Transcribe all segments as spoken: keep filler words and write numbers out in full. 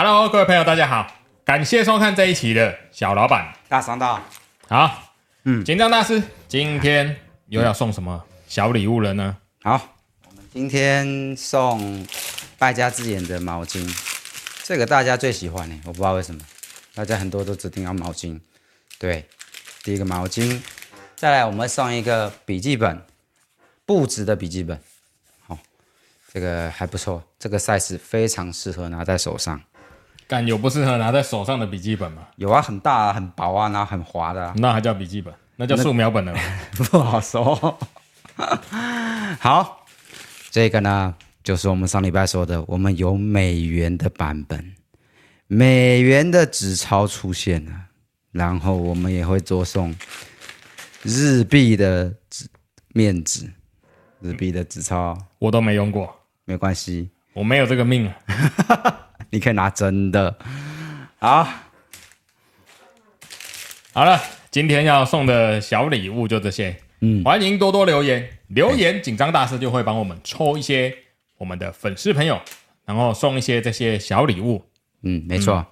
Hello， 各位朋友，大家好，感谢收看这一期的小老板大商道。好，嗯，紧张大师，今天又要送什么小礼物了呢？好，我们今天送败家之眼的毛巾，这个大家最喜欢呢，我不知道为什么，大家很多都指定要毛巾。对，第一个毛巾，再来我们会送一个笔记本，布质的笔记本，好、哦，这个还不错，这个 size 非常适合拿在手上。干有不适合拿在手上的笔记本吗？有啊，很大啊，很薄啊，然后很滑的、啊。那还叫笔记本？那叫素描本了。不好说。好，这个呢，就是我们上礼拜说的，我们有美元的版本，美元的纸钞出现了，然后我们也会做送日币的纸面纸，日币的纸钞我都没用过，没关系，我没有这个命啊。你可以拿真的，好，好了，今天要送的小礼物就这些，嗯，欢迎多多留言，留言紧张大师就会帮我们抽一些我们的粉丝朋友，然后送一些这些小礼物，嗯，没错。嗯、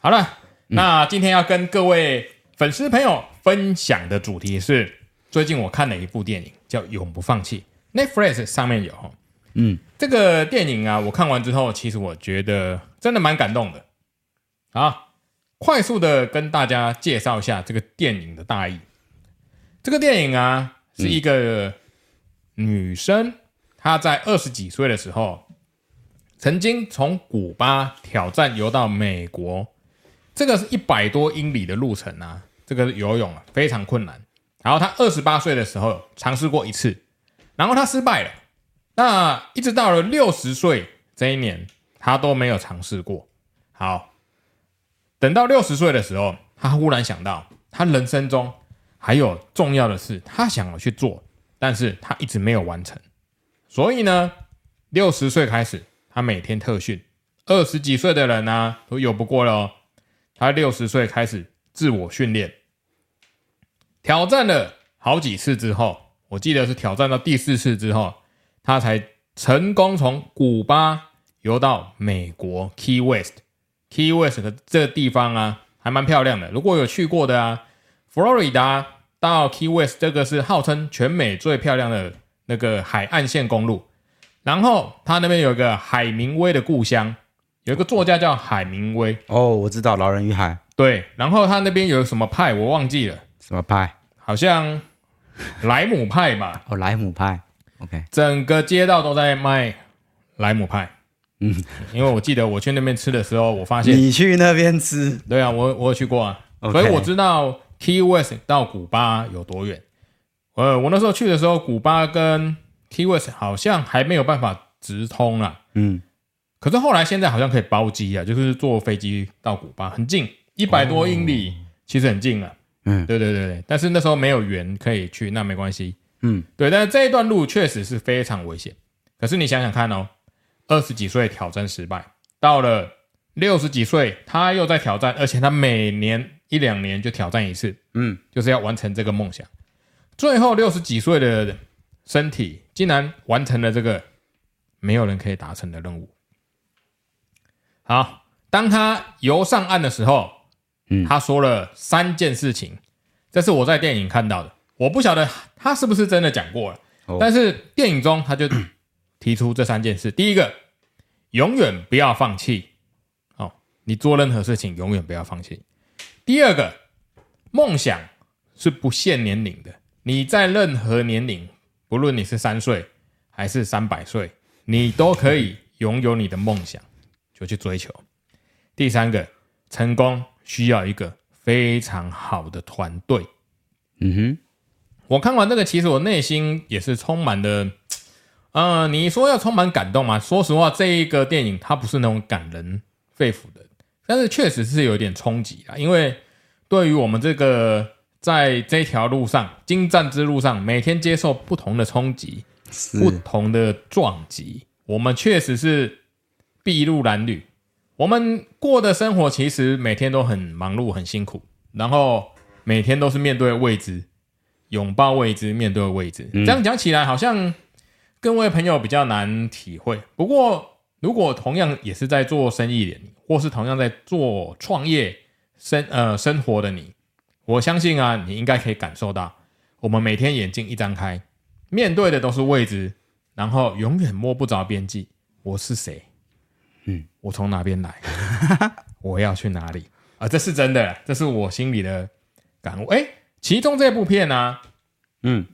好了、嗯，那今天要跟各位粉丝朋友分享的主题是，最近我看了一部电影叫《永不放弃》 ，Netflix 上面有。嗯，这个电影啊，我看完之后，其实我觉得真的蛮感动的。好，快速的跟大家介绍一下这个电影的大意。这个电影啊，是一个女生，嗯、她在二十几岁的时候，曾经从古巴挑战游到美国，这个是一百多英里的路程啊，这个游泳啊非常困难。然后她二十八岁的时候尝试过一次，然后她失败了。那一直到了六十岁这一年他都没有尝试过。好，等到六十岁的时候他忽然想到他人生中还有重要的事他想要去做，但是他一直没有完成。所以呢 ,六十 岁开始他每天特训。二十几岁的人啊都有不过了哦。他六十岁开始自我训练。挑战了好几次之后，我记得是挑战到第四次之后，他才成功从古巴游到美国 Key West。Key West 的这个地方啊，还蛮漂亮的。如果有去过的啊 ，Florida 到 Key West 这个是号称全美最漂亮的那个海岸线公路。然后他那边有一个海明威的故乡，有一个作家叫海明威。哦，我知道《老人与海》。对，然后他那边有什么派我忘记了，什么派？好像莱姆派嘛。哦，莱姆派。Okay. 整个街道都在卖莱姆派，嗯，因为我记得我去那边吃的时候，我发现你去那边吃，对啊，我我有去过啊， okay. 所以我知道 Key West 到古巴有多远。呃，我那时候去的时候，古巴跟 Key West 好像还没有办法直通啦，嗯，可是后来现在好像可以包机啊，就是坐飞机到古巴，很近，一百多英里，哦、其实很近啊，嗯，对对对对，但是那时候没有缘可以去，那没关系。嗯，对，但是这一段路确实是非常危险。可是你想想看哦，二十几岁挑战失败，到了六十几岁他又在挑战，而且他每年一两年就挑战一次，嗯，就是要完成这个梦想。最后六十几岁的身体竟然完成了这个没有人可以达成的任务。好，当他游上岸的时候，嗯，他说了三件事情，这是我在电影看到的。我不晓得他是不是真的讲过了、哦、但是电影中他就提出这三件事。第一个，永远不要放弃、哦、你做任何事情永远不要放弃。第二个，梦想是不限年龄的，你在任何年龄，不论你是三岁还是三百岁，你都可以拥有你的梦想，就去追求。第三个，成功需要一个非常好的团队。嗯哼，我看完这个，其实我内心也是充满的，呃，你说要充满感动嘛？说实话，这一个电影它不是那种感人肺腑的，但是确实是有点冲击啦。因为对于我们这个在这条路上、精湛之路上，每天接受不同的冲击、不同的撞击，我们确实是筚路蓝缕。我们过的生活其实每天都很忙碌、很辛苦，然后每天都是面对未知。拥抱未知，面对未知、嗯、这样讲起来好像各位朋友比较难体会，不过如果同样也是在做生意的你，或是同样在做创业 生,、呃、生活的你，我相信啊，你应该可以感受到，我们每天眼睛一张开，面对的都是未知，然后永远摸不着边际。我是谁？嗯，我从哪边来？我要去哪里？啊，这是真的，这是我心里的感悟。哎，其中这部片啊，嗯，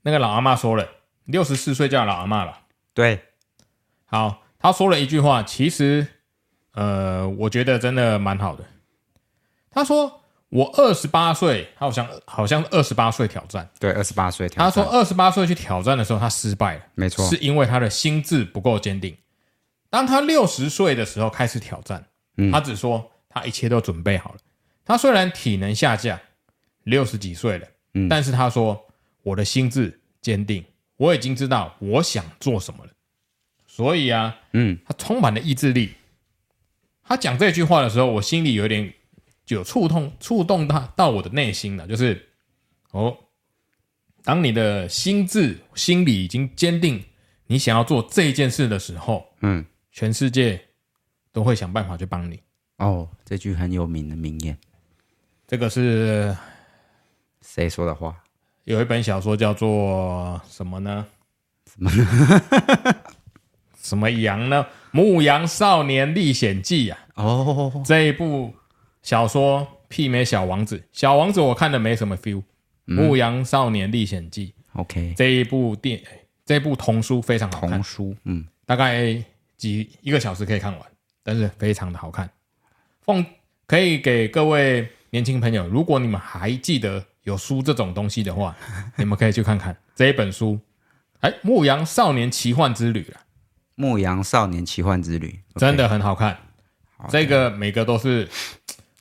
那个老阿嬷说了，六十四岁叫老阿嬷吧？对，好。他说了一句话，其实呃，我觉得真的蛮好的。他说我二十八岁，他好像好像二十八岁挑战，对，二十八岁挑战。他说二十八岁去挑战的时候他失败了，没错，是因为他的心智不够坚定。当他六十岁的时候开始挑战、嗯、他只说他一切都准备好了。他虽然体能下降，六十几岁了、嗯、但是他说我的心智坚定，我已经知道我想做什么了。所以啊，嗯，他充满了意志力。他讲这句话的时候，我心里有点就有触动，触动到到我的内心了。就是哦，当你的心智、心理已经坚定，你想要做这件事的时候，嗯，全世界都会想办法去帮你。哦，这句很有名的名言。这个是谁说的话？有一本小说叫做什么呢？什么呢？什么羊呢？牧羊少年历险记啊、oh. 这一部小说媲美小王子。小王子我看的没什么 feel、嗯、牧羊少年历险记 OK 这一部电这一部童书非常好看，童书、嗯、大概几一个小时可以看完，但是非常的好看。奉可以给各位年轻朋友，如果你们还记得有书这种东西的话你们可以去看看这一本书、哎、牧羊少年奇幻之旅啦，牧羊少年奇幻之旅、okay、真的很好看，好，这个每个都是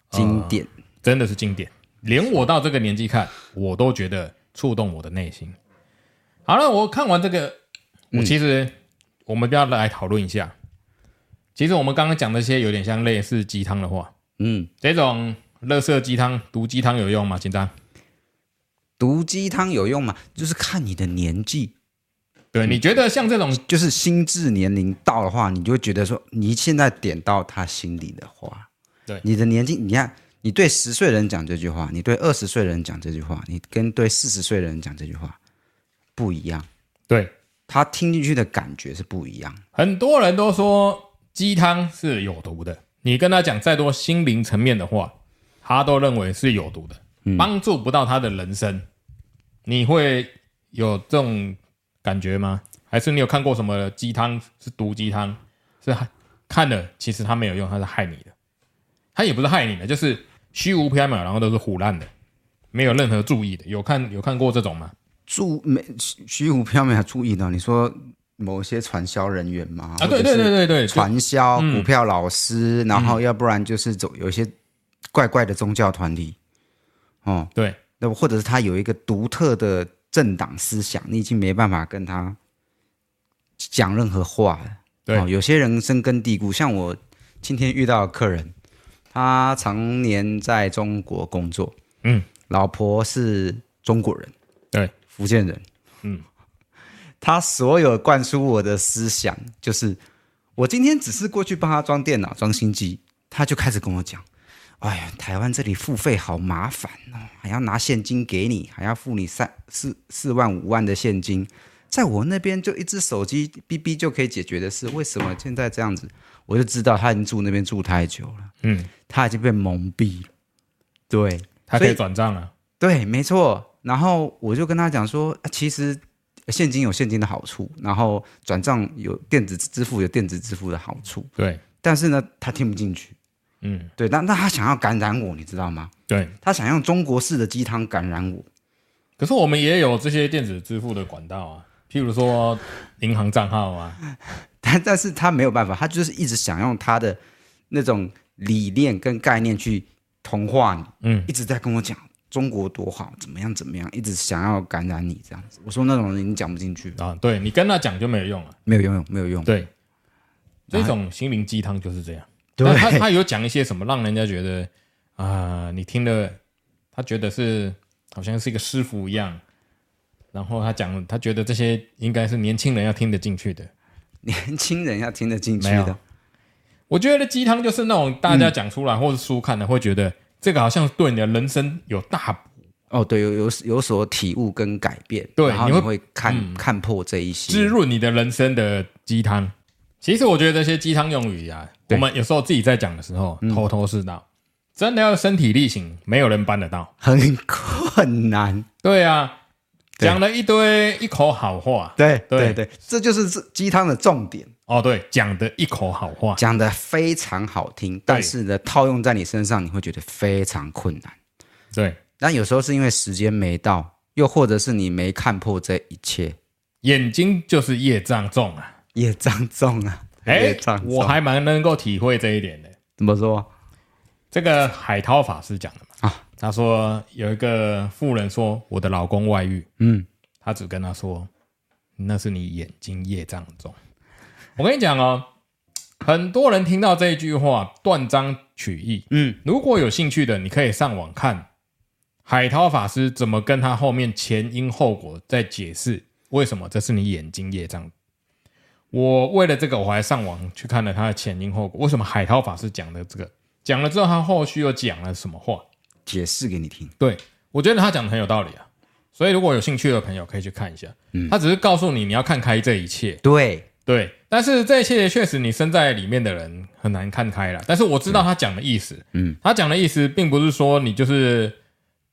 经典、呃、真的是经典，连我到这个年纪看我都觉得触动我的内心。好了，我看完这个我其实、嗯、我们要来讨论一下，其实我们刚刚讲的些有点像类似鸡汤的话，嗯，这种垃圾鸡汤毒鸡汤有用吗？金章，毒鸡汤有用吗？就是看你的年纪。对，你觉得像这种就是心智年龄到的话，你就会觉得说你现在点到他心里的话，对你的年纪，你看你对十岁人讲这句话，你对二十岁人讲这句话，你跟对四十岁人讲这句话不一样，对，他听进去的感觉是不一样。很多人都说鸡汤是有毒的，你跟他讲再多心灵层面的话，他都认为是有毒的、嗯、帮助不到他的人生。你会有这种感觉吗？还是你有看过什么鸡汤是毒鸡汤，是看了其实它没有用，它是害你的，它也不是害你的，就是虚无缥缈，然后都是唬烂的，没有任何注意的。有看有看过这种吗？注没虚无缥缈注意到？你说某些传销人员吗？啊，对对对对对，传销、嗯、股票老师，然后要不然就是走有一些怪怪的宗教团体，哦，对，那或者是他有一个独特的政党思想，你已经没办法跟他讲任何话了。对、哦，有些人深根蒂固，像我今天遇到的客人，他常年在中国工作，嗯，老婆是中国人，对，福建人，嗯，他所有灌输我的思想就是，我今天只是过去帮他装电脑、装新机，他就开始跟我讲。哎呀，台湾这里付费好麻烦哦，还要拿现金给你，还要付你三四四万五万的现金，在我那边就一只手机 B B 就可以解决的事，为什么现在这样子？我就知道他已经住那边住太久了，嗯，他已经被蒙蔽了，对，他可以转账了，对，没错。然后我就跟他讲说，啊、其实现金有现金的好处，然后转账有电子支付有电子支付的好处，对。但是呢，他听不进去。嗯，对，但他想要感染我，你知道吗？对，他想用中国式的鸡汤感染我。可是我们也有这些电子支付的管道啊，譬如说银行账号啊，但但是他没有办法，他就是一直想用他的那种理念跟概念去同化你，嗯，一直在跟我讲中国多好，怎么样怎么样，一直想要感染你这样子。我说那种人你讲不进去啊，对你跟他讲就没有用了，没有用，没有用。对，这种心灵鸡汤就是这样。对，他他有讲一些什么让人家觉得啊、呃，你听了他觉得是好像是一个师傅一样，然后他讲他觉得这些应该是年轻人要听得进去的，年轻人要听得进去的。我觉得鸡汤就是那种大家讲出来、嗯、或是书看的会觉得这个好像对你的人生有大补哦，对，有有有所体悟跟改变，对，然后你会看、嗯、看破这一些，滋润你的人生的鸡汤。其实我觉得这些鸡汤用语啊，我们有时候自己在讲的时候、嗯、头头是道，真的要身体力行，没有人办得到，很困难。对啊，讲了一堆一口好话，对对 对, 对，这就是鸡汤的重点。哦，对，讲的一口好话，讲的非常好听，但是呢，套用在你身上，你会觉得非常困难。对，但有时候是因为时间没到，又或者是你没看破这一切，眼睛就是业障重啊，业障重啊。哎，我还蛮能够体会这一点的。怎么说？这个海涛法师讲的嘛，啊，他说有一个妇人说我的老公外遇，嗯，他只跟他说那是你眼睛业障重。我跟你讲哦，很多人听到这一句话断章取义。嗯，如果有兴趣的，你可以上网看海涛法师怎么跟他后面前因后果在解释为什么这是你眼睛业障。我为了这个，我还上网去看了他的前因后果，为什么海涛法师讲的这个，讲了之后他后续又讲了什么话，解释给你听。对，我觉得他讲的很有道理啊，所以如果有兴趣的朋友可以去看一下。嗯，他只是告诉你你要看开这一切。对对，但是这一切确实你身在里面的人很难看开啦。但是我知道他讲的意思，嗯，他讲的意思并不是说你就是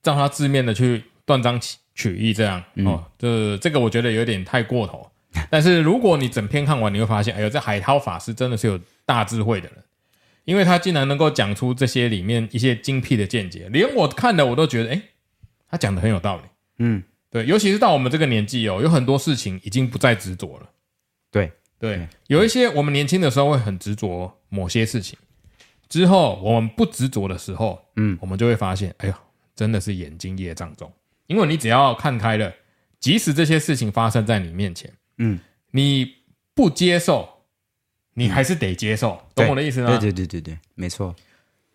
照他字面的去断章取义这样，嗯，哦，就是这个我觉得有点太过头。但是如果你整篇看完，你会发现，哎呦，这海涛法师真的是有大智慧的人，因为他竟然能够讲出这些里面一些精辟的见解，连我看的我都觉得，哎，他讲的很有道理。嗯，对，尤其是到我们这个年纪哦，有很多事情已经不再执着了。对。对，有一些我们年轻的时候会很执着某些事情，之后我们不执着的时候，嗯，我们就会发现，哎呦，真的是眼睛业障重。因为你只要看开了，即使这些事情发生在你面前，嗯，你不接受，你还是得接受，嗯，懂我的意思吗？对对对对对，没错，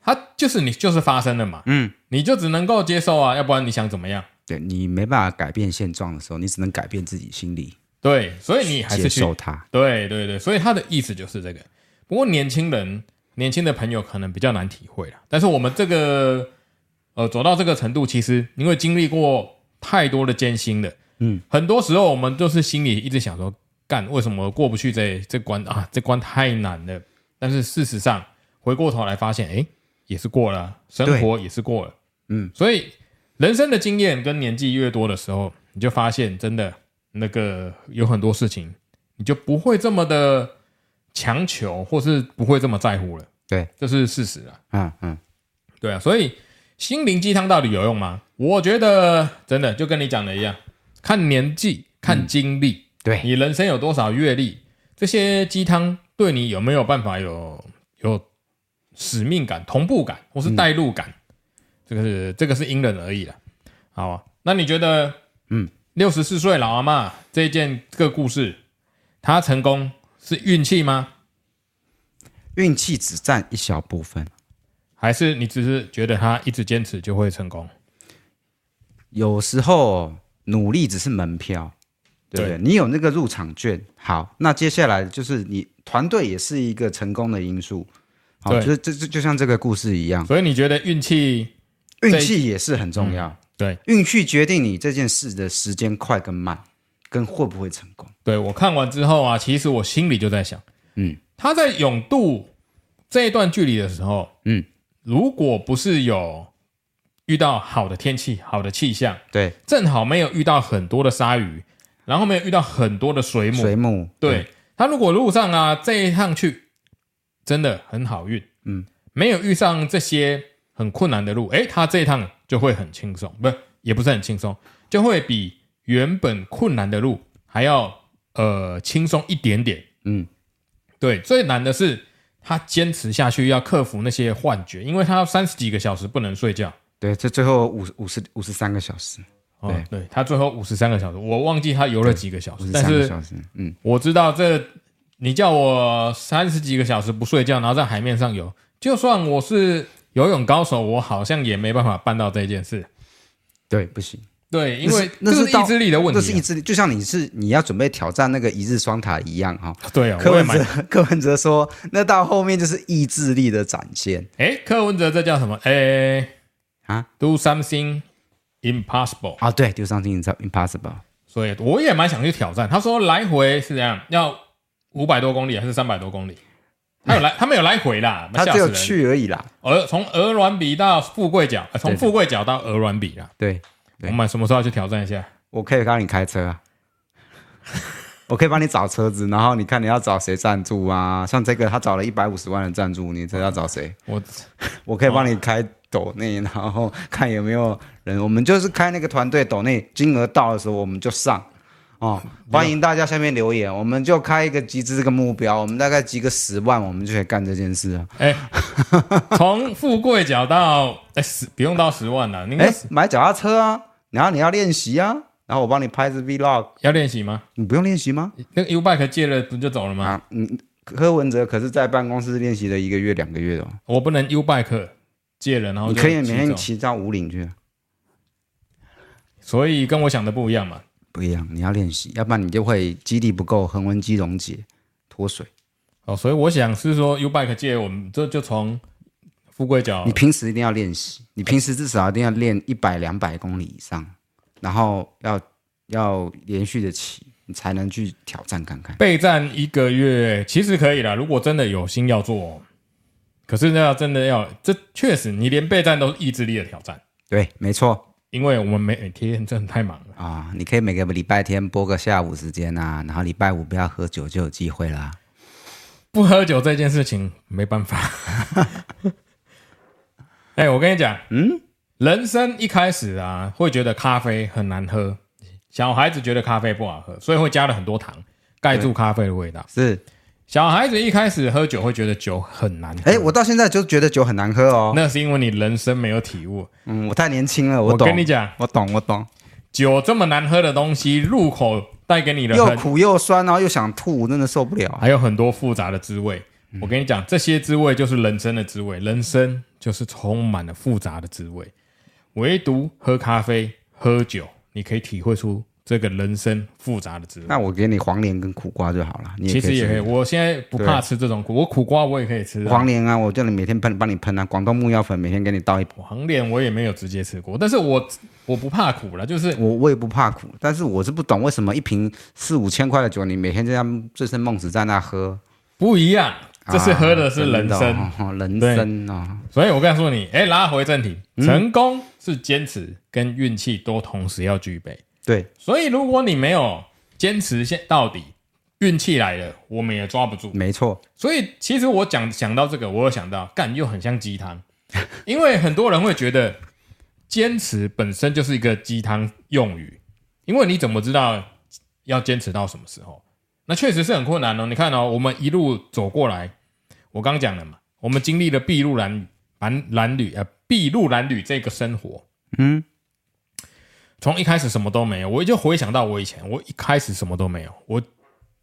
它就是你就是发生了嘛，嗯，你就只能够接受啊，要不然你想怎么样？对，你没办法改变现状的时候，你只能改变自己心理。对，所以你还是去接受他。对对对，所以他的意思就是这个。不过年轻人年轻的朋友可能比较难体会啦，但是我们这个呃走到这个程度，其实因为经历过太多的艰辛了，嗯，很多时候我们就是心里一直想说，干，为什么过不去这这关啊，这关太难了。但是事实上回过头来发现，诶，也是过了，生活也是过了。嗯，所以人生的经验跟年纪越多的时候，你就发现真的那个有很多事情你就不会这么的强求，或是不会这么在乎了。对，这是事实啦。嗯嗯，对啊，所以心灵鸡汤到底有用吗？我觉得真的就跟你讲的一样，看年纪，看经历，嗯，对，你人生有多少阅历，这些鸡汤对你有没有办法有有使命感、同步感，或是带入感，嗯，这个是这个是因人而异啦。好啊，那你觉得，嗯，六十四岁老阿嬷这一件这个故事，她成功是运气吗？运气只占一小部分，还是你只是觉得她一直坚持就会成功？有时候努力只是门票，对不对？对，你有那个入场券，好，那接下来就是你团队也是一个成功的因素。好，就是这就像这个故事一样，所以你觉得运气运气也是很重要。嗯，对，运气决定你这件事的时间快跟慢，跟会不会成功。对，我看完之后啊，其实我心里就在想，嗯，他在泳渡这一段距离的时候，嗯，如果不是有遇到好的天气、好的气象，对，正好没有遇到很多的鲨鱼，然后没有遇到很多的水母，水母，对，嗯，他如果路上啊这一趟去，真的很好运，嗯，没有遇上这些很困难的路，诶，他这一趟就会很轻松，不，也不是很轻松，就会比原本困难的路还要呃轻松一点点。嗯，对，最难的是他坚持下去，要克服那些幻觉，因为他三十几个小时不能睡觉。对，这最后五五十五十三个小时，对，哦，对，他最后五十三个小时，我忘记他游了几个小时，但是嗯，我知道这你叫我三十几个小时不睡觉，然后在海面上游，就算我是游泳高手，我好像也没办法办到这件事。对，不行。对，因为那 是, 那是意志力的问题、啊，这是意志力，就像你是你要准备挑战那个一日双塔一样哈、哦。对啊，柯文哲柯文哲说，那到后面就是意志力的展现。哎，柯文哲这叫什么？哎啊 ，Do something impossible 啊，对 ，Do something impossible。所以我也蛮想去挑战。他说来回是怎样？要五百多公里还是三百多公里？他有来，他没有来回啦，他只有去而已啦。从鹅銮鼻到富贵角，从、呃、富贵角到鹅銮鼻啦。对。我们什么时候要去挑战一下？我可以帮你开车啊，我可以帮你找车子，然后你看你要找谁赞助啊？像这个他找了一百五十万的赞助，你这要找谁？我我可以帮你开抖内，然后看有没有人。我们就是开那个团队抖内，金额到的时候我们就上哦。欢迎大家下面留言，我们就开一个集资这个目标，我们大概集个十万，我们就可以干这件事了。哎、欸，从富贵角到哎、欸、不用到十万了，哎、欸，买脚踏车啊。然后你要练习啊，然后我帮你拍这 vlog。要练习吗？你不用练习吗？那个 U-Bike 借了不就走了吗？啊，嗯，柯文哲可是在办公室练习了一个月、两个月的。我不能 U-Bike 借了，然后就你可以每天骑到武岭去。所以跟我想的不一样嘛。不一样，你要练习，要不然你就会肌力不够，横纹肌溶解、脱水。哦，所以我想是说 U-Bike 借我们，这就从。富贵角，你平时一定要练习，你平时至少一定要练一百两百公里以上，然后要要连续的骑，你才能去挑战看看。备战一个月其实可以啦，如果真的有心要做，可是要真的要，这确实你连备战都是意志力的挑战。对，没错，因为我们每天真的太忙了啊、哦！你可以每个礼拜天播个下午时间啊，然后礼拜五不要喝酒就有机会啦。不喝酒这件事情没办法。哎、欸，我跟你讲，嗯，人生一开始啊，会觉得咖啡很难喝，小孩子觉得咖啡不好喝，所以会加了很多糖，盖住咖啡的味道。是，小孩子一开始喝酒会觉得酒很难喝。哎、欸，我到现在就觉得酒很难喝哦。那是因为你人生没有体悟。嗯，我太年轻了，我懂。我跟你讲，我懂，我懂。酒这么难喝的东西，入口带给你的又苦又酸，然后又想吐，真的受不了。还有很多复杂的滋味。嗯、我跟你讲，这些滋味就是人生的滋味，人生就是充满了复杂的滋味。唯独喝咖啡、喝酒，你可以体会出这个人生复杂的滋味。那我给你黄连跟苦瓜就好了，你也可以吃。其实也可以，我现在不怕吃这种苦，我苦瓜我也可以吃、啊。黄连啊，我叫你每天喷，帮你喷啊，广东木药粉每天给你倒一盆。黄连我也没有直接吃过，但是我我不怕苦了，就是我我也不怕苦，但是我是不懂为什么一瓶四五千块的酒，你每天这样醉生梦死在那喝，不一样。这是喝的是人生、啊哦、人生、哦、所以我告诉你，拉回正题、嗯、成功是坚持跟运气都同时要具备。对，所以如果你没有坚持到底，运气来了我们也抓不住。没错，所以其实我讲想到这个，我有想到干又很像鸡汤因为很多人会觉得坚持本身就是一个鸡汤用语，因为你怎么知道要坚持到什么时候？那确实是很困难哦。你看哦，我们一路走过来，我刚讲了嘛，我们经历了筚路蓝蓝缕呃筚路蓝缕这个生活，嗯，从一开始什么都没有，我就回想到我以前，我一开始什么都没有，我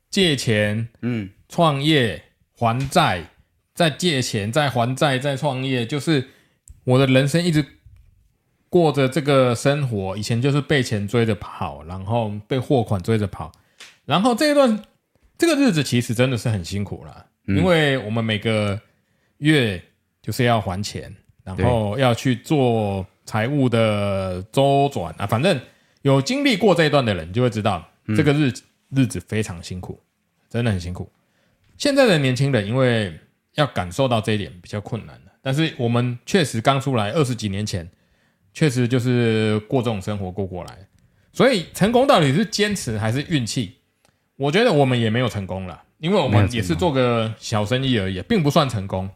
借钱，嗯，创业，还债，再借钱，再还债，再创业，就是我的人生一直过着这个生活。以前就是被钱追着跑，然后被货款追着跑，然后这一段这个日子其实真的是很辛苦啦。因为我们每个月就是要还钱，然后要去做财务的周转啊。反正有经历过这一段的人就会知道，这个 日,、嗯、日子非常辛苦，真的很辛苦。现在的年轻人因为要感受到这一点比较困难了，但是我们确实刚出来二十几年前，确实就是过这种生活过过来。所以成功到底是坚持还是运气？我觉得我们也没有成功啦，因为我们也是做个小生意而已，并不算成功。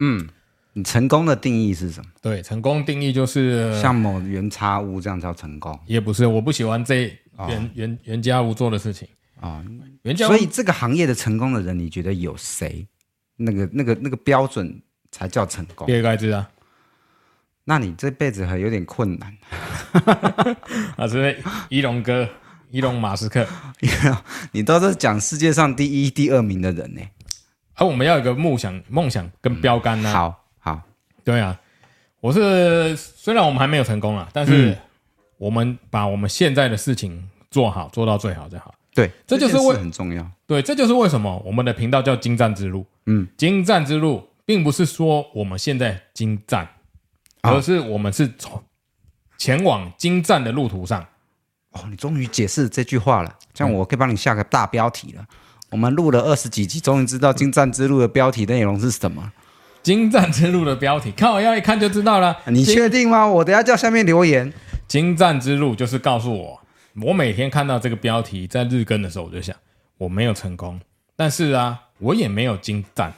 嗯，你成功的定义是什么？对，成功定义就是像某原差屋这样叫成功，也不是。我不喜欢这原、哦、原原家屋做的事情啊、哦。所以这个行业的成功的人，你觉得有谁？那个那个那个标准才叫成功？比尔盖茨啊。那你这辈子还有点困难啊！是不是伊隆哥？伊隆马斯克，你都是讲世界上第一、第二名的人呢、欸。而、啊、我们要有一个梦想、梦想跟标杆呢、啊嗯。好，好，对啊，我是虽然我们还没有成功啊，但是我们把我们现在的事情做好，做到最好就好。对，这就是为很重要。对，这就是为什么我们的频道叫精湛之路。嗯，精湛之路并不是说我们现在精湛，而是我们是从前往精湛的路途上。哦，你终于解释这句话了，这样我可以帮你下个大标题了。嗯，我们录了二十几集，终于知道精湛之路的标题内容是什么。精湛之路的标题，看我要一看就知道了。你确定吗？我等一下叫下面留言。精湛之路就是告诉我，我每天看到这个标题，在日更的时候我就想，我没有成功，但是啊，我也没有精湛，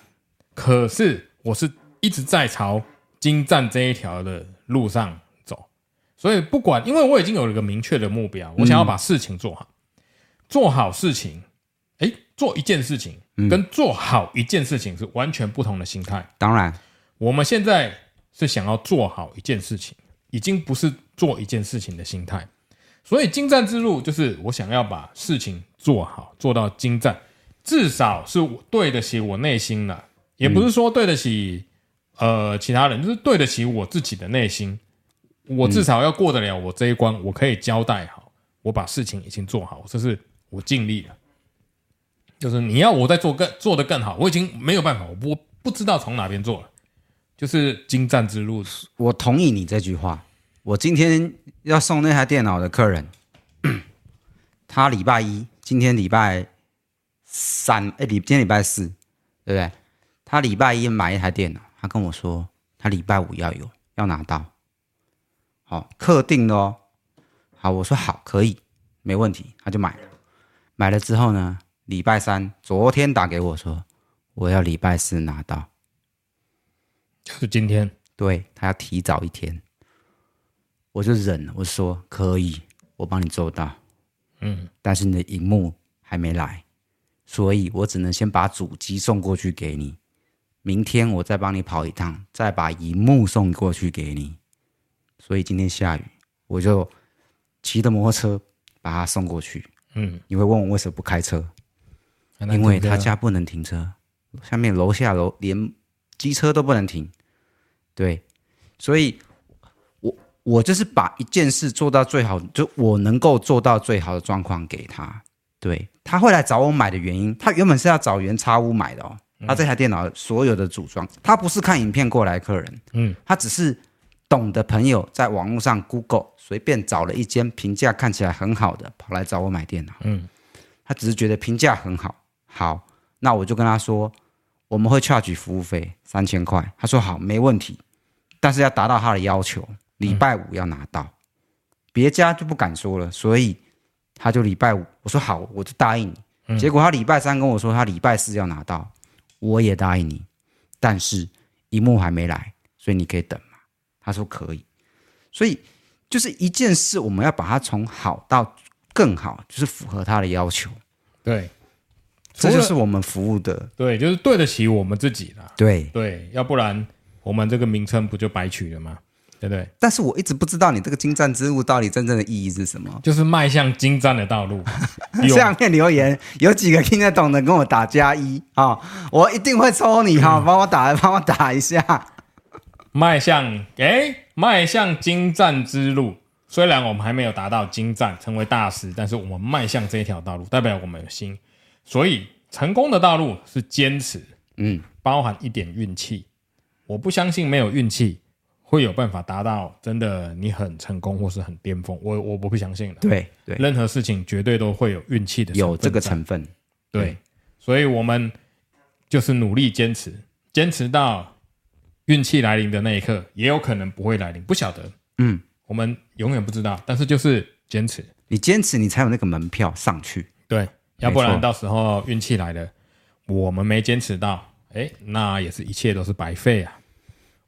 可是我是一直在朝精湛这一条的路上走。所以不管，因为我已经有一个明确的目标，我想要把事情做好，嗯，做好事情。诶，做一件事情跟做好一件事情是完全不同的心态。当然，我们现在是想要做好一件事情，已经不是做一件事情的心态。所以精湛之路就是我想要把事情做好，做到精湛，至少是对得起我内心了，也不是说对得起、嗯、呃其他人，就是对得起我自己的内心。我至少要过得了我这一关，我可以交代好，我把事情已经做好，这是我尽力了。就是你要我再做更做得更好，我已经没有办法，我不不知道从哪边做了，就是精湛之路。我同意你这句话。我今天要送那台电脑的客人，他礼拜一，今天礼拜三，哎，今天礼拜四，对不对？他礼拜一买一台电脑，他跟我说他礼拜五要有，要拿到，好，客定的哦。好，我说好，可以，没问题，他就买了。买了之后呢？礼拜三，昨天打给我说，我要礼拜四拿到，就是今天。对，他要提早一天，我就忍了，我说可以，我帮你做到。嗯，但是你的萤幕还没来，所以我只能先把主机送过去给你，明天我再帮你跑一趟，再把萤幕送过去给你。所以今天下雨，我就骑着摩托车把它送过去。嗯，你会问我为什么不开车？因为他家不能停车，下面楼下楼连机车都不能停。对，所以我我就是把一件事做到最好，就我能够做到最好的状况给他。对，他会来找我买的原因，他原本是要找原叉屋买的哦。他这台电脑所有的组装，他不是看影片过来的客人，嗯，他只是懂的朋友在网络上 Google 随便找了一间评价看起来很好的，跑来找我买电脑。嗯，他只是觉得评价很好。好，那我就跟他说我们会 charge 服务费三千块，他说好，没问题，但是要达到他的要求，礼拜五要拿到。别家就不敢说了，所以他就礼拜五，我说好，我就答应你。结果他礼拜三跟我说他礼拜四要拿到，我也答应你，但是萤幕还没来，所以你可以等嘛。他说可以。所以就是一件事，我们要把它从好到更好，就是符合他的要求。对，这就是我们服务的，对，就是对得起我们自己啦。对对，要不然我们这个名称不就白取了吗？对不对？但是我一直不知道你这个精湛之路到底真正的意义是什么，就是迈向精湛的道路。下面留言有几个听得懂的跟我打加一、哦、我一定会抽你、哦嗯、帮我打帮我打一下。迈向诶迈向精湛之路，虽然我们还没有达到精湛成为大师，但是我们迈向这条道路，代表我们有心。所以成功的道路是坚持，嗯，包含一点运气。我不相信没有运气会有办法达到真的你很成功或是很巅峰，我我不相信的。对对，任何事情绝对都会有运气的成分，有这个成分。对，所以我们就是努力坚持，坚持到运气来临的那一刻，也有可能不会来临，不晓得。嗯，我们永远不知道，但是就是坚持，你坚持，你才有那个门票上去。对。要不然到时候运气来了，我们没坚持到，诶，那也是一切都是白费啊。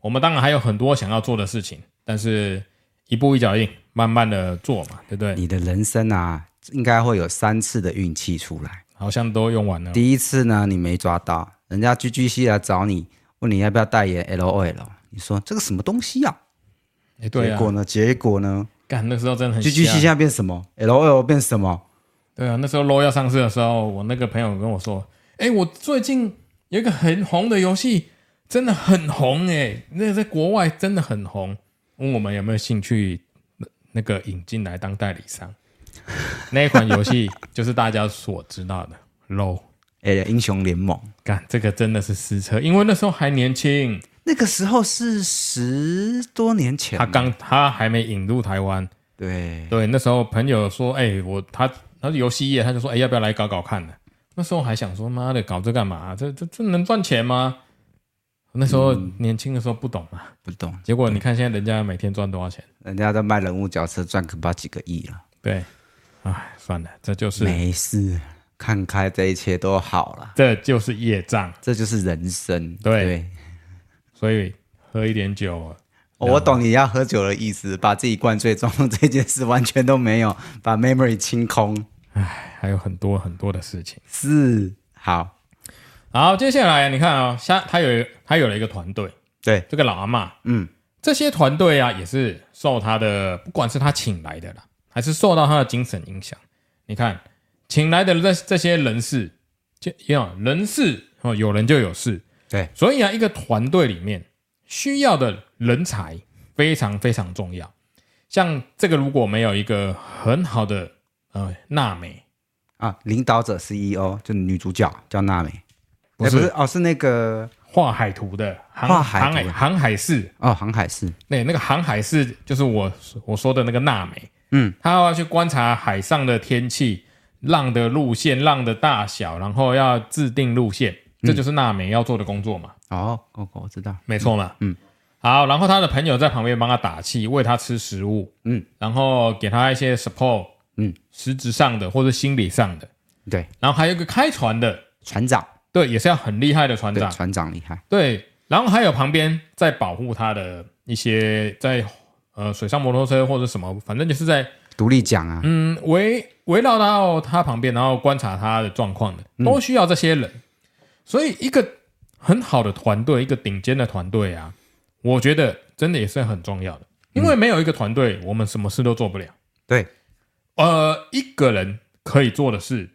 我们当然还有很多想要做的事情，但是一步一脚印，慢慢的做嘛，对不对？你的人生啊，应该会有三次的运气出来，好像都用完了。第一次呢，你没抓到，人家 G G C 来找你，问你要不要代言 L O L， 你说这个什么东西啊？诶，对啊。结果呢？结果呢？干，那时候真的很瞎。G G C 现在变什么 ？L O L 变什么？对啊，那时候 L O L 要上市的时候，我那个朋友跟我说：“哎，我最近有一个很红的游戏，真的很红哎，那在国外真的很红。”问我们有没有兴趣那个引进来当代理商。那一款游戏就是大家所知道的 L O L， 哎、欸，英雄联盟。干，这个真的是失策，因为那时候还年轻，那个时候是十多年前，他刚他还没引入台湾。对对，那时候朋友说，哎、欸，我他他是游戏业，他就说，哎、欸，要不要来搞搞看呢？那时候还想说，妈的，搞这干嘛？这这这能赚钱吗？那时候、嗯、年轻的时候不懂嘛，不懂。结果你看现在人家每天赚多少钱？人家在卖人物角色赚可不知道几个亿了。对，哎，算了，这就是没事，看开，这一切都好了。这就是业障，这就是人生。对，对所以喝一点酒、哦，我懂你要喝酒的意思，把自己灌醉，装作这件事完全都没有，把 memory 清空。哎，还有很多很多的事情。是，好。好，接下来你看哦，他有他有了一个团队，对，这个老阿嬷，嗯，这些团队啊也是受他的，不管是他请来的啦，还是受到他的精神影响。你看，请来的这这些人士，就人事、哦、有人就有事，对，所以啊，一个团队里面需要的人才非常非常重要。像这个如果没有一个很好的呃娜美啊，领导者 C E O 就女主角叫娜美。不是、欸、不是哦，是那个画海图的航海航海士哦，航海士对，那个航海士就是我我说的那个娜美，嗯，他要去观察海上的天气、浪的路线、浪的大小，然后要制定路线，嗯、这就是娜美要做的工作嘛。哦，我、哦、我知道，没错嘛，嗯，好，然后他的朋友在旁边帮他打气，喂他吃食物，嗯，然后给他一些 support， 嗯，实质上的或者心理上的，对，然后还有一个开船的船长。对，也是要很厉害的船长，船长厉害。对，然后还有旁边在保护他的一些在呃水上摩托车或者什么，反正就是在独立桨啊，嗯，围围绕到他旁边，然后观察他的状况的，都需要这些人。嗯、所以一个很好的团队，一个顶尖的团队啊，我觉得真的也是很重要的，因为没有一个团队，我们什么事都做不了。对，呃，一个人可以做的事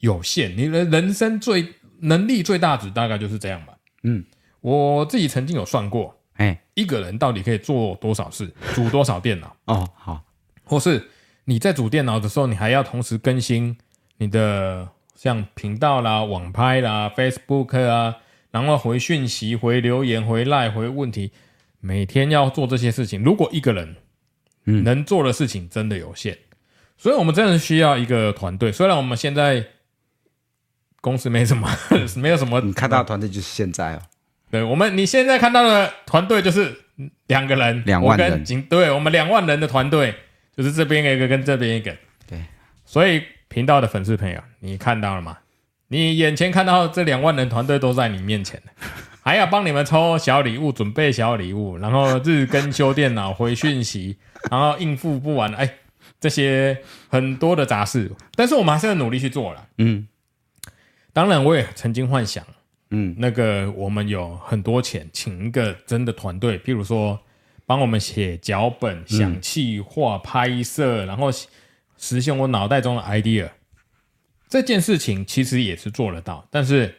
有限，你的人生最。能力最大值大概就是这样吧。嗯，我自己曾经有算过，哎，一个人到底可以做多少事，组多少电脑？哦，好，或是你在组电脑的时候，你还要同时更新你的像频道啦、网拍啦、Facebook 啊，然后回讯息、回留言、回 Line、回问题，每天要做这些事情。如果一个人能做的事情真的有限，所以我们真的需要一个团队。虽然我们现在。公司没什么，没有什么。你看到的团队就是现在哦。对，我们你现在看到的团队就是两个人，两万人。我对，我们两万人的团队就是这边一个跟这边一个。对，所以频道的粉丝朋友，你看到了吗？你眼前看到这两万人团队都在你面前，还要帮你们抽小礼物，准备小礼物，然后日更修电脑、回讯息，然后应付不完，哎，这些很多的杂事。但是我们还是要努力去做啦。嗯。当然我也曾经幻想嗯，那个我们有很多钱请一个真的团队，譬如说帮我们写脚本、嗯、想企划、拍摄，然后实现我脑袋中的 idea， 这件事情其实也是做得到，但是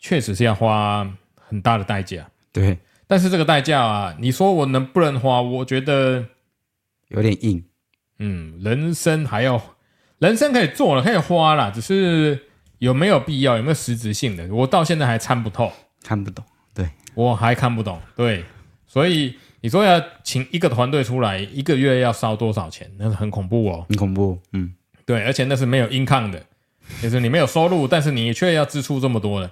确实是要花很大的代价。对，但是这个代价啊，你说我能不能花？我觉得有点硬。嗯，人生还要人生可以做了，可以花啦，只是有没有必要？有没有实质性的？我到现在还参不透，看不懂。对，我还看不懂。对，所以你说要请一个团队出来，一个月要烧多少钱？那很恐怖哦，很恐怖。嗯，对，而且那是没有 income 的，就是你没有收入，但是你却要支出这么多的。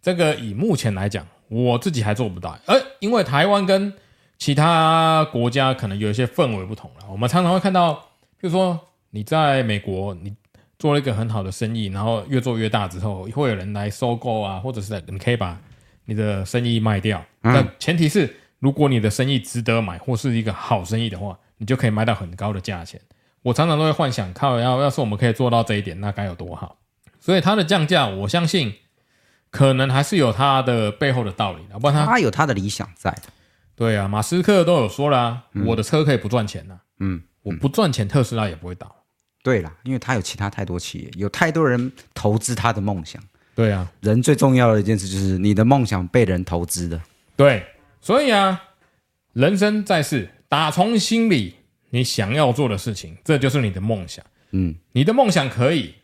这个以目前来讲，我自己还做不到。而因为台湾跟其他国家可能有一些氛围不同啦，我们常常会看到，譬如说你在美国，你。做了一个很好的生意，然后越做越大之后，会有人来收购啊，或者是你可以把你的生意卖掉。嗯、但前提是，如果你的生意值得买，或是一个好生意的话，你就可以卖到很高的价钱。我常常都会幻想，靠，要要是我们可以做到这一点，那该有多好！所以它的降价，我相信可能还是有它的背后的道理，不然它它有它的理想在。对啊，马斯克都有说啦、啊嗯，我的车可以不赚钱啦、啊、嗯，我不赚钱，特斯拉也不会倒。对啦，因为他有其他太多企业，有太多人投资他的梦想。对啊，人最重要的一件事就是你的梦想被人投资的。对，所以啊，人生在世，打从心里你想要做的事情，这就是你的梦想。嗯，你的梦想可以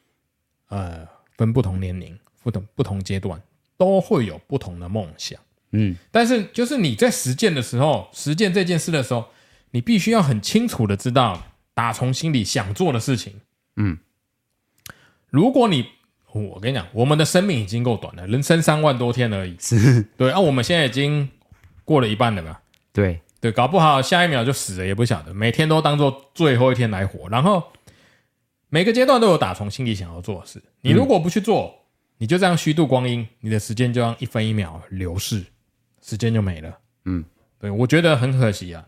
呃分不同年龄、不同不同阶段都会有不同的梦想。嗯，但是就是你在实践的时候，实践这件事的时候，你必须要很清楚的知道打从心里想做的事情。嗯，如果你我跟你讲，我们的生命已经够短了，人生三万多天而已。是，对啊，我们现在已经过了一半了吧？对对，搞不好下一秒就死了也不晓得。每天都当做最后一天来活，然后每个阶段都有打从心里想要做的事。你如果不去做，嗯、你就这样虚度光阴，你的时间就让一分一秒流逝，时间就没了。嗯，对，我觉得很可惜啊。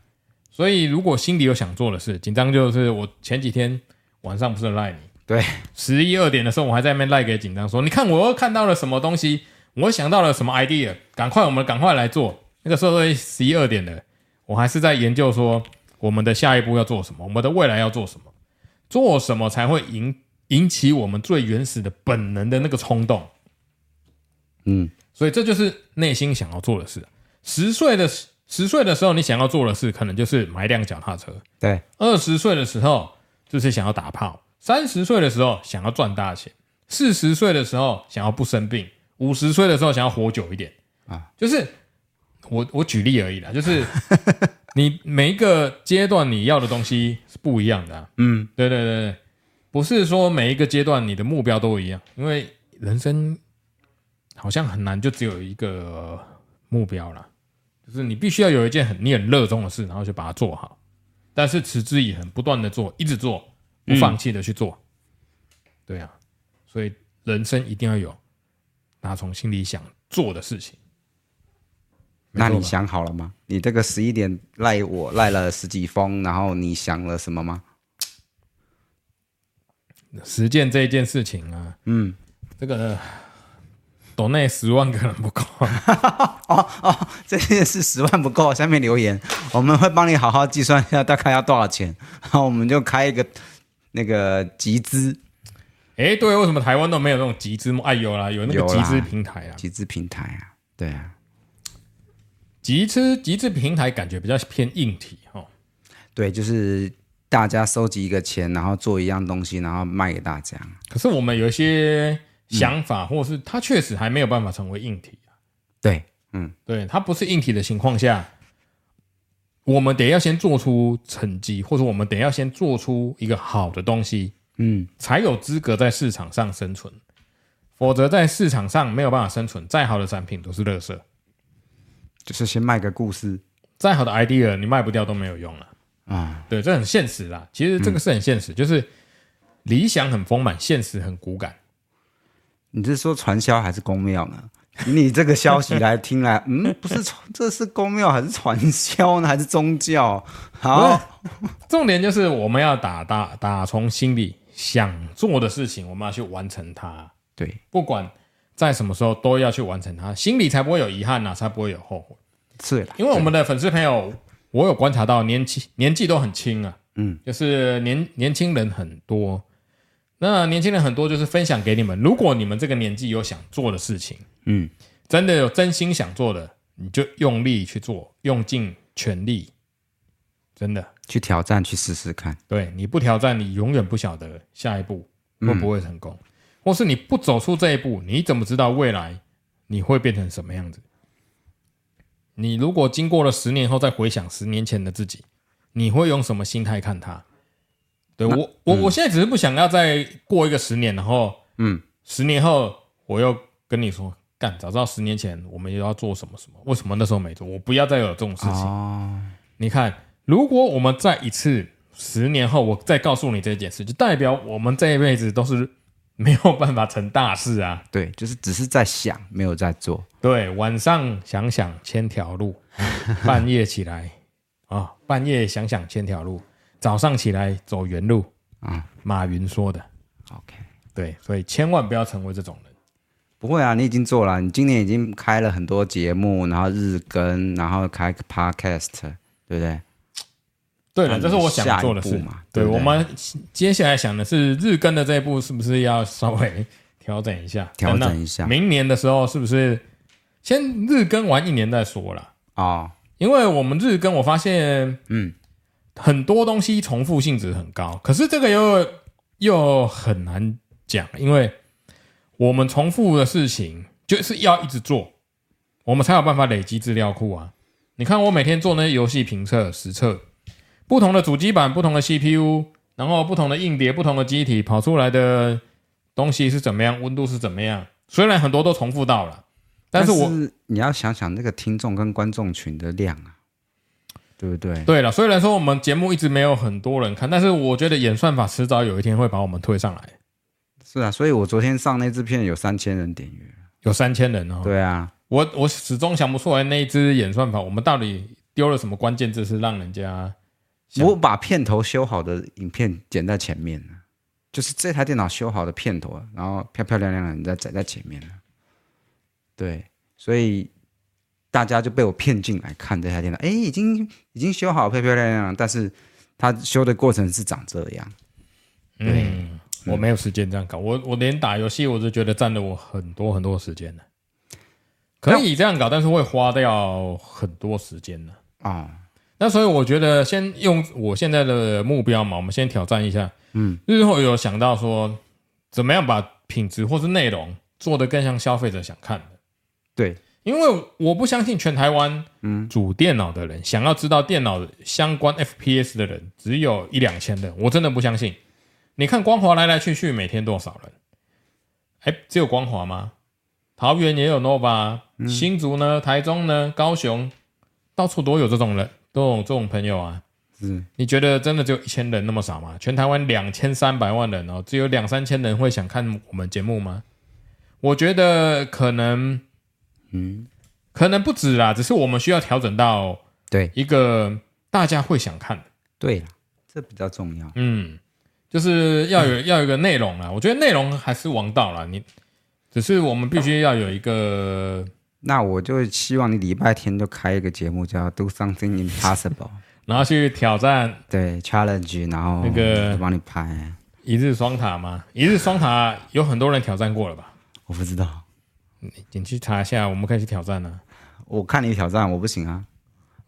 所以如果心里有想做的事，紧张就是我前几天晚上不是赖你。对，十一二点的时候，我还在那边赖给紧张说：“你看，我又看到了什么东西，我想到了什么 idea， 赶快，我们赶快来做。”那个时候十一二点了，我还是在研究说我们的下一步要做什么，我们的未来要做什么，做什么才会引引起我们最原始的本能的那个冲动。嗯，所以这就是内心想要做的事。十岁的十岁的时候，你想要做的事可能就是买一辆脚踏车。对，二十岁的时候就是想要打炮。三十岁的时候想要赚大钱，四十岁的时候想要不生病，五十岁的时候想要活久一点啊。就是我我举例而已啦，就是你每一个阶段你要的东西是不一样的啊。嗯，对对对对，不是说每一个阶段你的目标都一样，因为人生好像很难就只有一个目标啦，就是你必须要有一件很你很热衷的事，然后就把它做好，但是持之以恒，不断的做，一直做。不放弃的去做、嗯、对啊，所以人生一定要有打从心里想做的事情。那你想好了吗？你这个十一点赖我赖了十几封，然后你想了什么吗？实践这件事情啊，嗯，这个抖内十万可能不够哦哦，这件事十万不够，下面留言我们会帮你好好计算一下大概要多少钱，然后我们就开一个。那个集资，哎，对，为什么台湾都没有那种集资？哎，有啦，有那个集资平台啦，集资平台啊，对啊，集资集资平台感觉比较偏硬体哦。对，就是大家收集一个钱，然后做一样东西，然后卖给大家。可是我们有一些想法，嗯、或是它确实还没有办法成为硬体、啊、对，嗯，对，它不是硬体的情况下。我们得要先做出成绩，或者我们得要先做出一个好的东西，嗯，才有资格在市场上生存。否则在市场上没有办法生存，再好的产品都是垃圾。就是先卖个故事，再好的 idea 你卖不掉都没有用了啊。对，这很现实啦。其实这个是很现实，嗯、就是理想很丰满，现实很骨感。你是说传销还是公庙呢？以你这个消息来听来，嗯，不是，这是公庙还是传销呢？还是宗教？好，重点就是我们要打打打从心里想做的事情，我们要去完成它。对，不管在什么时候都要去完成它，心里才不会有遗憾啊，才不会有后悔。是啦，因为我们的粉丝朋友，我有观察到年纪年纪都很轻啊，嗯，就是年年轻人很多。那年轻人很多，就是分享给你们，如果你们这个年纪有想做的事情，嗯，真的有真心想做的，你就用力去做，用尽全力，真的去挑战，去试试看。对，你不挑战，你永远不晓得下一步会不会成功、嗯、或是你不走出这一步，你怎么知道未来你会变成什么样子？你如果经过了十年后再回想十年前的自己，你会用什么心态看它？对，我我、嗯、我现在只是不想要再过一个十年，然后嗯，十年后我又跟你说，干，早知道十年前我们又要做什么什么，为什么那时候没做？我不要再有这种事情。哦、你看，如果我们再一次十年后我再告诉你这件事，就代表我们这一辈子都是没有办法成大事啊。对，就是只是在想，没有在做。对，晚上想想千条路，半夜起来啊、哦，半夜想想千条路。早上起来走原路啊、嗯，马云说的。OK， 对，所以千万不要成为这种人。不会啊，你已经做了，你今年已经开了很多节目，然后日更，然后开 podcast， 对不对？对了，这是我想做的事嘛。对，对对，我们接下来想的是日更的这一步是不是要稍微调整一下？调整一下，明年的时候是不是先日更完一年再说啦？哦，因为我们日更，我发现，嗯。很多东西重复性质很高，可是这个又又很难讲，因为我们重复的事情就是要一直做，我们才有办法累积资料库啊。你看我每天做那些游戏评测实测，不同的主机板，不同的 C P U， 然后不同的硬碟，不同的机体跑出来的东西是怎么样，温度是怎么样，虽然很多都重复到了，但是我但是你要想想那个听众跟观众群的量啊，对不对？对了，虽然说我们节目一直没有很多人看，但是我觉得演算法迟早有一天会把我们推上来。是啊，所以我昨天上那支片有三千人点阅，有三千人哦。对啊，我我始终想不出来那一支演算法，我们到底丢了什么关键字是让人家？我把片头修好的影片剪在前面了，就是这台电脑修好的片头，然后漂漂亮亮的载在前面了。对，所以大家就被我骗进来看这台电脑，哎，已经已经修好漂漂亮亮，但是它修的过程是长这样。对，嗯，我没有时间这样搞，我我连打游戏我就觉得占了我很多很多时间了。可以这样搞，但是会花掉很多时间了啊。那所以我觉得先用我现在的目标嘛，我们先挑战一下。嗯，日后有想到说怎么样把品质或是内容做得更像消费者想看的。对，因为我不相信全台湾主电脑的人，嗯，想要知道电脑相关 F P S 的人只有一两千人，我真的不相信。你看光华来来去去每天多少人？哎，只有光华吗？桃园也有 Nova，嗯，新竹呢，台中呢，高雄，到处都有这种人。这种朋友啊，嗯，你觉得真的只有一千人那么少吗？全台湾两千三百万人哦，只有两三千人会想看我们节目吗？我觉得可能，嗯，可能不止啦，只是我们需要调整到对一个大家会想看的。对啦，这比较重要。嗯，就是要有要有一个内容啦，我觉得内容还是王道啦，你只是我们必须要有一个。那我就希望你礼拜天就开一个节目叫 Do Something Impossible 然后去挑战，对 challenge， 然后那个帮你拍一日双塔吗？一日双塔有很多人挑战过了吧？我不知道， 你, 你去查一下，我们可以去挑战啊。我看你挑战我不行啊。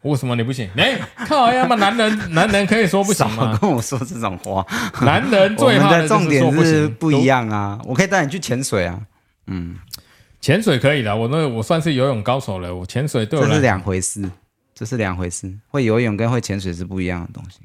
为什么你不行？哎，欸，靠呀嘛，男人男人可以说不行吗？少跟我说这种话，男人最怕的就是说不行。我们的重点是不一样啊，我可以带你去潜水啊。嗯，潜水可以啦，我那我算是游泳高手了。我潜水对我来，这是两回事，这是两回事。会游泳跟会潜水是不一样的东西。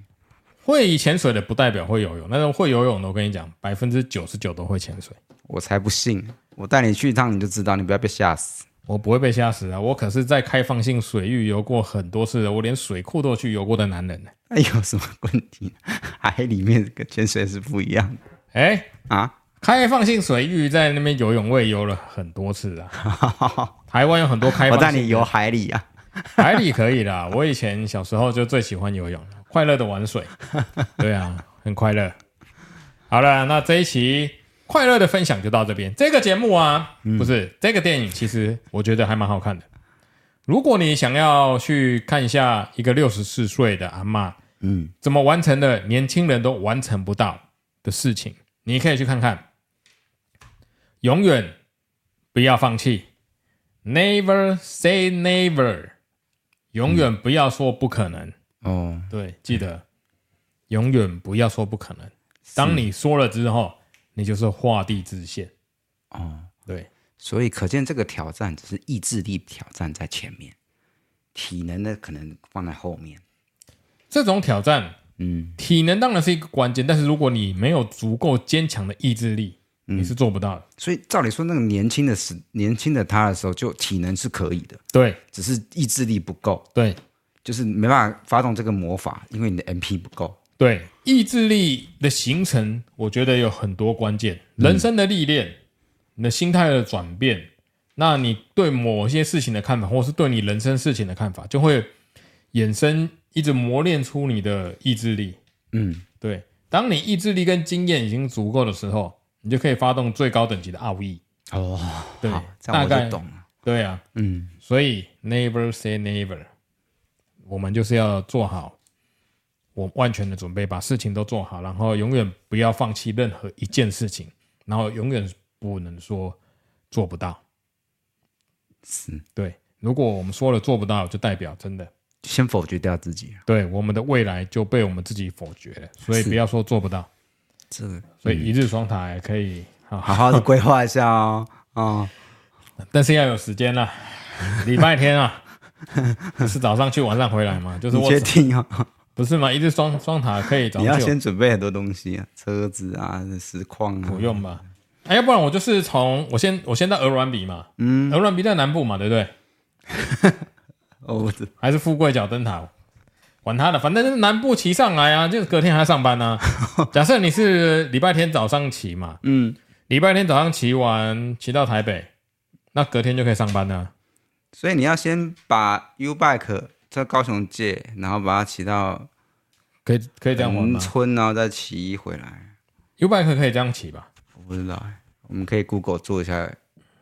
会潜水的不代表会游泳，但是会游泳的，我跟你讲，百分之九十九都会潜水。我才不信！我带你去一趟你就知道，你不要被吓死。我不会被吓死啊！我可是在开放性水域游过很多次的，我连水库都去游过的男人呢。那有什么问题？海里面跟潜水是不一样的。哎啊！开放性水域在那边游泳位游了很多次啦，台湾有很多开放性水域。我带你游海里啊，海里可以啦。我以前小时候就最喜欢游泳，快乐的玩水。对啊，很快乐。好了，那这一期快乐的分享就到这边。这个节目啊，嗯，不是这个电影，其实我觉得还蛮好看的。如果你想要去看一下一个六十四岁的阿嬷，嗯，怎么完成的年轻人都完成不到的事情，你可以去看看。永远不要放弃 ，Never say never。永远不要说不可能。哦，对，记得，嗯，永远不要说不可能。当你说了之后，你就是画地自限。哦，对，所以可见这个挑战只是意志力挑战在前面，体能的可能放在后面。这种挑战，嗯，体能当然是一个关键，但是如果你没有足够坚强的意志力，你是做不到的，嗯，所以照理说那个年轻的时年轻的他的时候就体能是可以的，对，只是意志力不够，对，就是没办法发动这个魔法，因为你的 M P 不够。对，意志力的形成我觉得有很多关键，人生的历练，嗯，你的心态的转变，那你对某些事情的看法或是对你人生事情的看法就会衍生一直磨练出你的意志力。嗯，对，当你意志力跟经验已经足够的时候，你就可以发动最高等级的奥义。哦，对，这样我就懂了。对啊，嗯，所以 never say never， 我们就是要做好我万全的准备，把事情都做好，然后永远不要放弃任何一件事情，然后永远不能说做不到。是，对，如果我们说了做不到，就代表真的先否决掉自己，对，我们的未来就被我们自己否决了，所以不要说做不到，是，所以一日双塔也可以好好的规划一下哦，哦，但是要有时间啦，礼拜天啊是早上去晚上回来嘛，就是我确定啊、哦，不是嘛，一日双双塔可以早上，你要先准备很多东西啊，车子啊，实况啊，不用吧，哎，要不然我就是从我先我先到鹅銮鼻嘛，嗯，鹅銮鼻在南部嘛，对不对？哦，还是富贵角灯塔，管他的，反正南部骑上来啊，就隔天还要上班啊。假设你是礼拜天早上骑嘛，嗯，礼拜天早上骑完骑到台北，那隔天就可以上班了、啊。所以你要先把 U-Bike 在高雄借，然后把它骑到可以可以这样玩吗？村然后再骑回来。U-Bike 可以这样骑吧？我不知道、欸，我们可以 Google 做一下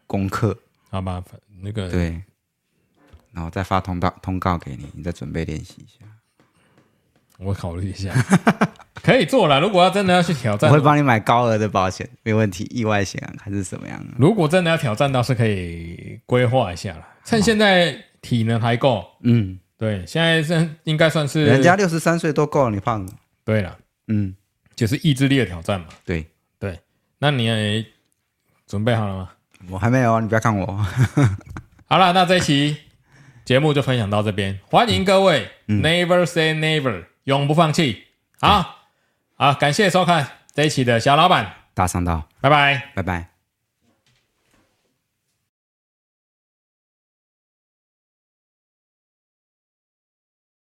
功课，好吧？那个对。然后再发通告通告给你，你再准备练习一下。我考虑一下，可以做啦，如果要真的要去挑战，我会帮你买高额的保险，没问题，意外险、啊、还是什么样、啊？如果真的要挑战，倒是可以规划一下啦。趁现在体能还够，嗯、哦，对，现在应该算是人家六十三岁都够了，你怕什么？对啦，嗯，就是意志力的挑战嘛。对对，那你也准备好了吗？我还没有，你不要看我。好啦，那这一期节目就分享到这边，欢迎各位、嗯、Never say never， 永不放弃。好、嗯、好，感谢收看这一期的小老板大商道，拜拜拜拜。